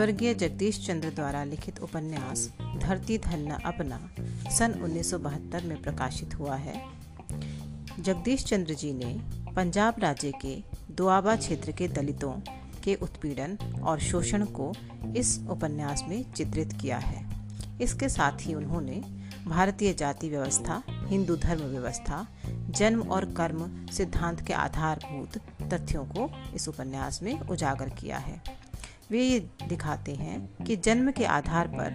स्वर्गीय जगदीश चंद्र द्वारा लिखित उपन्यास धरती धन्ना अपना सन 1972 में प्रकाशित हुआ है। जगदीश चंद्र जी ने पंजाब राज्य के दुआबा क्षेत्र के दलितों के उत्पीड़न और शोषण को इस उपन्यास में चित्रित किया है। इसके साथ ही उन्होंने भारतीय जाति व्यवस्था, हिंदू धर्म व्यवस्था, जन्म और कर्म सिद्धांत के आधारभूत तथ्यों को इस उपन्यास में उजागर किया है। वे ये दिखाते हैं कि जन्म के आधार पर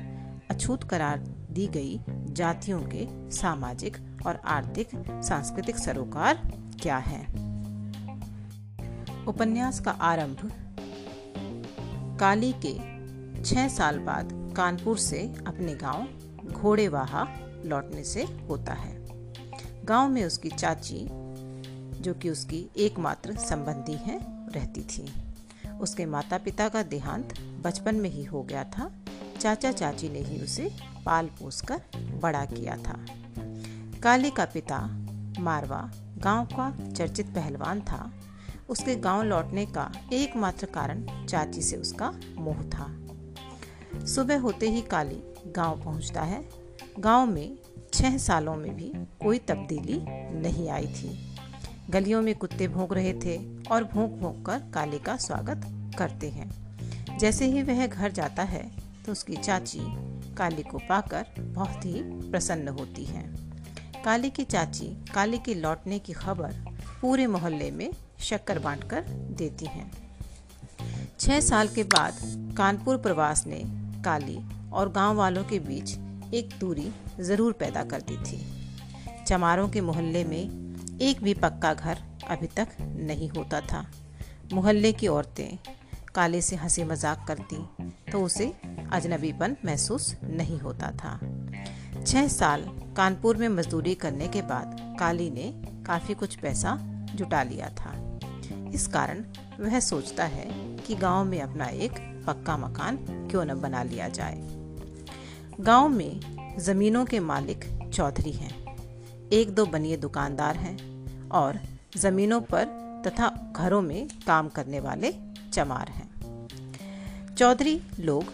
अछूत करार दी गई जातियों के सामाजिक और आर्थिक सांस्कृतिक सरोकार क्या हैं। उपन्यास का आरंभ काली के 6 साल बाद कानपुर से अपने गांव घोड़ेवाहा लौटने से होता है। गांव में उसकी चाची, जो कि उसकी एकमात्र संबंधी है, रहती थी। उसके माता पिता का देहांत बचपन में ही हो गया था। चाचा चाची ने ही उसे पाल पोस कर बड़ा किया था। काली का पिता मारवा गांव का चर्चित पहलवान था। उसके गांव लौटने का एकमात्र कारण चाची से उसका मोह था। सुबह होते ही काली गांव पहुंचता है। गांव में 6 सालों में भी कोई तब्दीली नहीं आई थी। गलियों में कुत्ते भौंक रहे थे और भौंक कर काली का स्वागत करते हैं। जैसे ही वह घर जाता है तो उसकी चाची काली को पाकर बहुत ही प्रसन्न होती है। काली की चाची काली के लौटने की खबर पूरे मोहल्ले में शक्कर बांटकर देती हैं। 6 साल के बाद कानपुर प्रवास ने काली और गांव वालों के बीच एक दूरी जरूर पैदा कर दी थी। चमारों के मोहल्ले में एक भी पक्का घर अभी तक नहीं होता था। मोहल्ले की औरतें काले से हंसी मजाक करती तो उसे अजनबीपन महसूस नहीं होता था। 6 साल कानपुर में मजदूरी करने के बाद काली ने काफ़ी कुछ पैसा जुटा लिया था। इस कारण वह सोचता है कि गांव में अपना एक पक्का मकान क्यों न बना लिया जाए। गांव में ज़मीनों के मालिक चौधरी हैं, 1-2 बनिए दुकानदार हैं और ज़मीनों पर तथा घरों में काम करने वाले चमार हैं। चौधरी लोग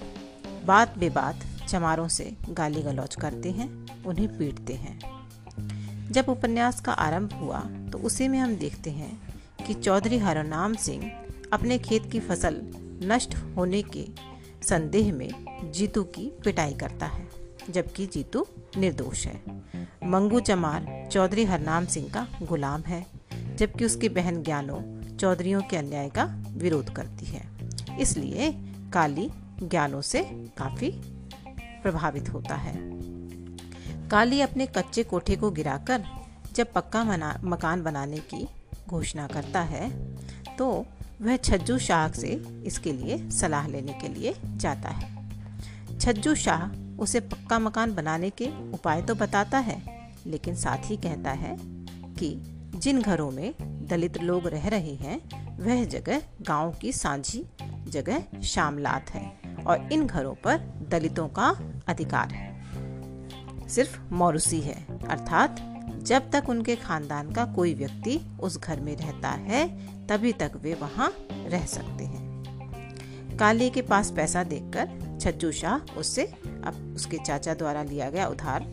बात बेबात चमारों से गाली गलौज करते हैं, उन्हें पीटते हैं। जब उपन्यास का आरंभ हुआ तो उसी में हम देखते हैं कि चौधरी हरनाम सिंह अपने खेत की फसल नष्ट होने के संदेह में जीतू की पिटाई करता है, जबकि जीतू निर्दोष है। मंगू चमार चौधरी हरनाम सिंह का गुलाम है, जबकि उसकी बहन ज्ञानो चौधरियों के अन्याय का विरोध करती है। इसलिए काली ज्ञानो से काफ़ी प्रभावित होता है। काली अपने कच्चे कोठे को गिराकर जब पक्का मकान बनाने की घोषणा करता है तो वह छज्जू शाह से इसके लिए सलाह लेने के लिए जाता है। छज्जू शाह उसे पक्का मकान बनाने के उपाय तो बताता है, लेकिन साथ ही कहता है कि जिन घरों में दलित लोग रह रहे हैं वह जगह गांव की सांझी जगह शामलात है और इन घरों पर दलितों का अधिकार है, सिर्फ मौरूसी है। अर्थात जब तक उनके खानदान का कोई व्यक्ति उस घर में रहता है तभी तक वे वहां रह सकते हैं। काली के पास पैसा देखकर छज्जू शाह उससे अब उसके चाचा द्वारा लिया गया उधार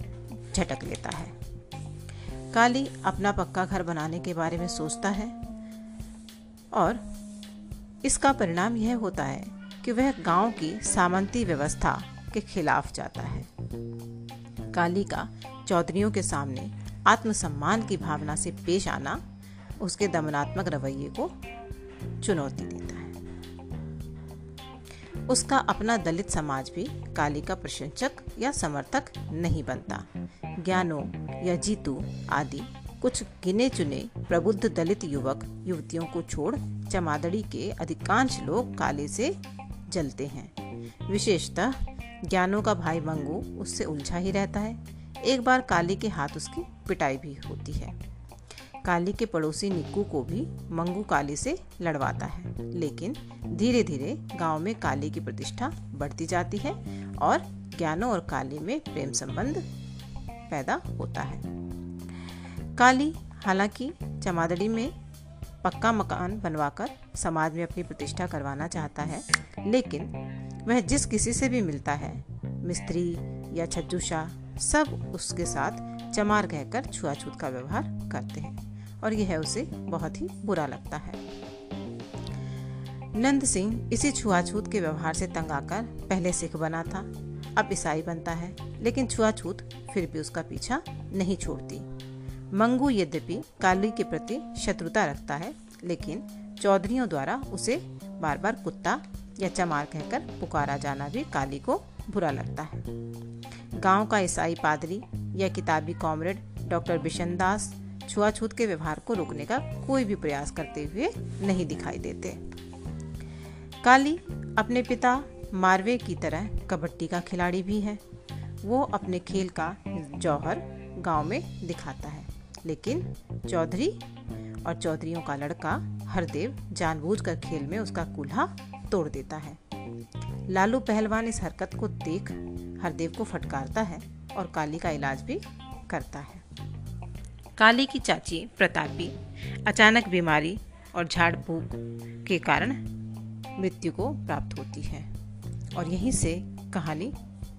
झटक लेता है। काली अपना पक्का घर बनाने के बारे में सोचता है और इसका परिणाम यह होता है कि वह गांव की सामंती व्यवस्था के खिलाफ जाता है। काली का चौधरियों के सामने आत्मसम्मान की भावना से पेश आना उसके दमनात्मक रवैये को चुनौती देता है। उसका अपना दलित समाज भी काली का प्रशंसक या समर्थक नहीं बनता। ज्ञानो या जीतू आदि कुछ गिने चुने प्रबुद्ध दलित युवक युवतियों को छोड़ चमादड़ी के अधिकांश लोग काले से जलते हैं। विशेषतः ज्ञानो का भाई मंगू उससे उलझा ही रहता है। एक बार काली के हाथ उसकी पिटाई भी होती है। काली के पड़ोसी निक्कू को भी मंगू काली से लड़वाता है, लेकिन धीरे धीरे गांव में काली की प्रतिष्ठा बढ़ती जाती है और ज्ञानो और काली में प्रेम संबंध पैदा होता है। काली हालांकि चमादड़ी में पक्का मकान बनवाकर समाज में अपनी प्रतिष्ठा करवाना चाहता है, लेकिन वह जिस किसी से भी मिलता है, मिस्त्री या छज्जू शाह, सब उसके साथ चमार कहकर छुआछूत का व्यवहार करते हैं और यह उसे बहुत ही बुरा लगता है। नंद सिंह इसी छुआछूत के व्यवहार से तंग आकर पहले सिख बना था, अब ईसाई बनता है, लेकिन छुआछूत फिर भी उसका पीछा नहीं छोड़ती। मंगू यद्यपि काली के प्रति शत्रुता रखता है, लेकिन चौधरियों द्वारा उसे बार बार कुत्ता या चमार कहकर पुकारा जाना भी काली को बुरा लगता है। गांव का ईसाई पादरी या किताबी कामरेड डॉक्टर बिशन दास छुआछूत के व्यवहार को रोकने का कोई भी प्रयास करते हुए नहीं दिखाई देते। काली अपने पिता मारवे की तरह कबड्डी का खिलाड़ी भी है। वो अपने खेल का जौहर गांव में दिखाता है, लेकिन चौधरी और चौधरियों का लड़का हरदेव जानबूझकर खेल में उसका कूल्हा तोड़ देता है। लालू पहलवान इस हरकत को देख हरदेव को फटकारता है और काली का इलाज भी करता है। काली की चाची प्रतापी अचानक बीमारी और झाड़ फूक के कारण मृत्यु को प्राप्त होती है और यहीं से कहानी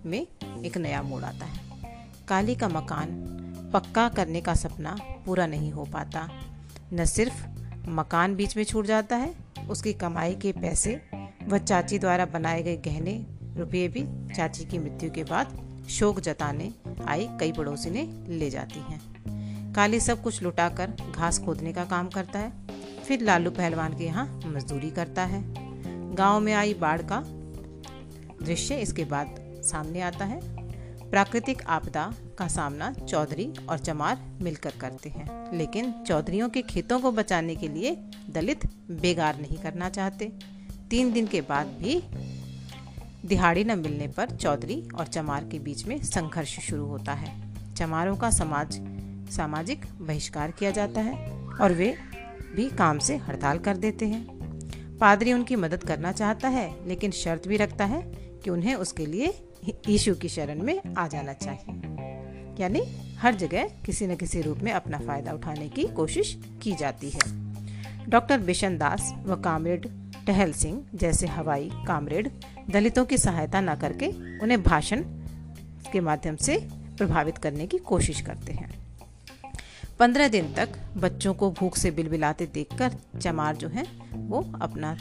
में एक नया मोड़ आता है। काली का मकान पक्का करने का सपना पूरा नहीं हो पाता। न सिर्फ मकान बीच में छूट जाता है, उसकी कमाई के पैसे व चाची द्वारा बनाए गए गहने रुपये भी चाची की मृत्यु के बाद शोक जताने आई कई पड़ोसी ने ले जाती हैं। काली सब कुछ लुटाकर घास खोदने का काम करता है, फिर लालू पहलवान के यहाँ मजदूरी करता है। गांव में आई बाढ़ का दृश्य इसके बाद सामने आता है। प्राकृतिक आपदा का सामना चौधरी और चमार मिलकर करते हैं, लेकिन चौधरियों के खेतों को बचाने के लिए दलित बेगार नहीं करना चाहते। 3 दिन के बाद भी दिहाड़ी न मिलने पर चौधरी और चमार के बीच में संघर्ष शुरू होता है। चमारों का सामाजिक बहिष्कार किया जाता है और वे भी काम से हड़ताल कर देते हैं। पादरी उनकी मदद करना चाहता है, लेकिन शर्त भी रखता है कि उन्हें उसके लिए यीशु की शरण में आ जाना चाहिए। यानी हर जगह किसी न किसी रूप में अपना फायदा उठाने की कोशिश की जाती है। डॉक्टर बिशन दास व कामरेड टहल सिंह जैसे हवाई कामरेड दलितों की सहायता न करके उन्हें भाषण के माध्यम से प्रभावित करने की कोशिश करते हैं। 15 दिन तक बच्चों को भूख से बिलबिलाते देखकर चमार जो हैं वो अपना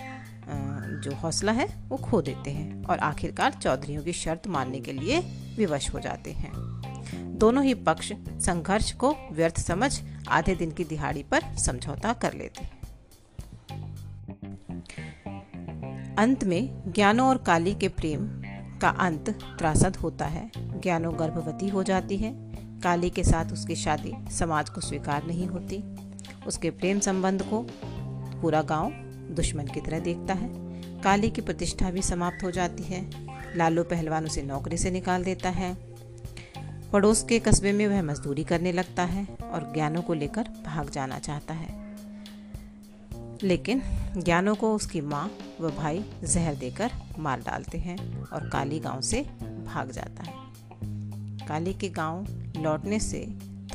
जो हौसला है वो खो देते हैं और आखिरकार चौधरियों की शर्त मानने के लिए विवश हो जाते हैं। दोनों ही पक्ष संघर्ष को व्यर्थ समझ आधे दिन की दिहाड़ी पर समझौता कर लेते हैं। अंत में ज्ञानो और काली के प्रेम का अंत त्रासद होता है। ज्ञानो गर्भवती हो जाती है। काली के साथ उसकी शादी समाज को स्वीकार नहीं होती। उसके प्रेम संबंध को पूरा गांव दुश्मन की तरह देखता है। काली की प्रतिष्ठा भी समाप्त हो जाती है। लालू पहलवान उसे नौकरी से निकाल देता है। पड़ोस के कस्बे में वह मजदूरी करने लगता है और ज्ञानों को लेकर भाग जाना चाहता है, लेकिन ज्ञानों को उसकी माँ व भाई जहर देकर मार डालते हैं और काली गाँव से भाग जाता है। काली के गाँव लौटने से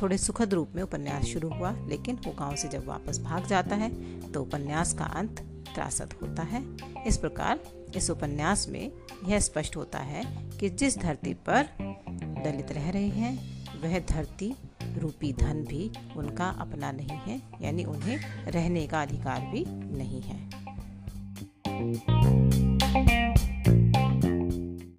थोड़े सुखद रूप में उपन्यास शुरू हुआ, लेकिन वो गांव से जब वापस भाग जाता है तो उपन्यास का अंत त्रासद होता है। इस प्रकार इस उपन्यास में यह स्पष्ट होता है कि जिस धरती पर दलित रह रहे हैं वह धरती रूपी धन भी उनका अपना नहीं है, यानी उन्हें रहने का अधिकार भी नहीं है।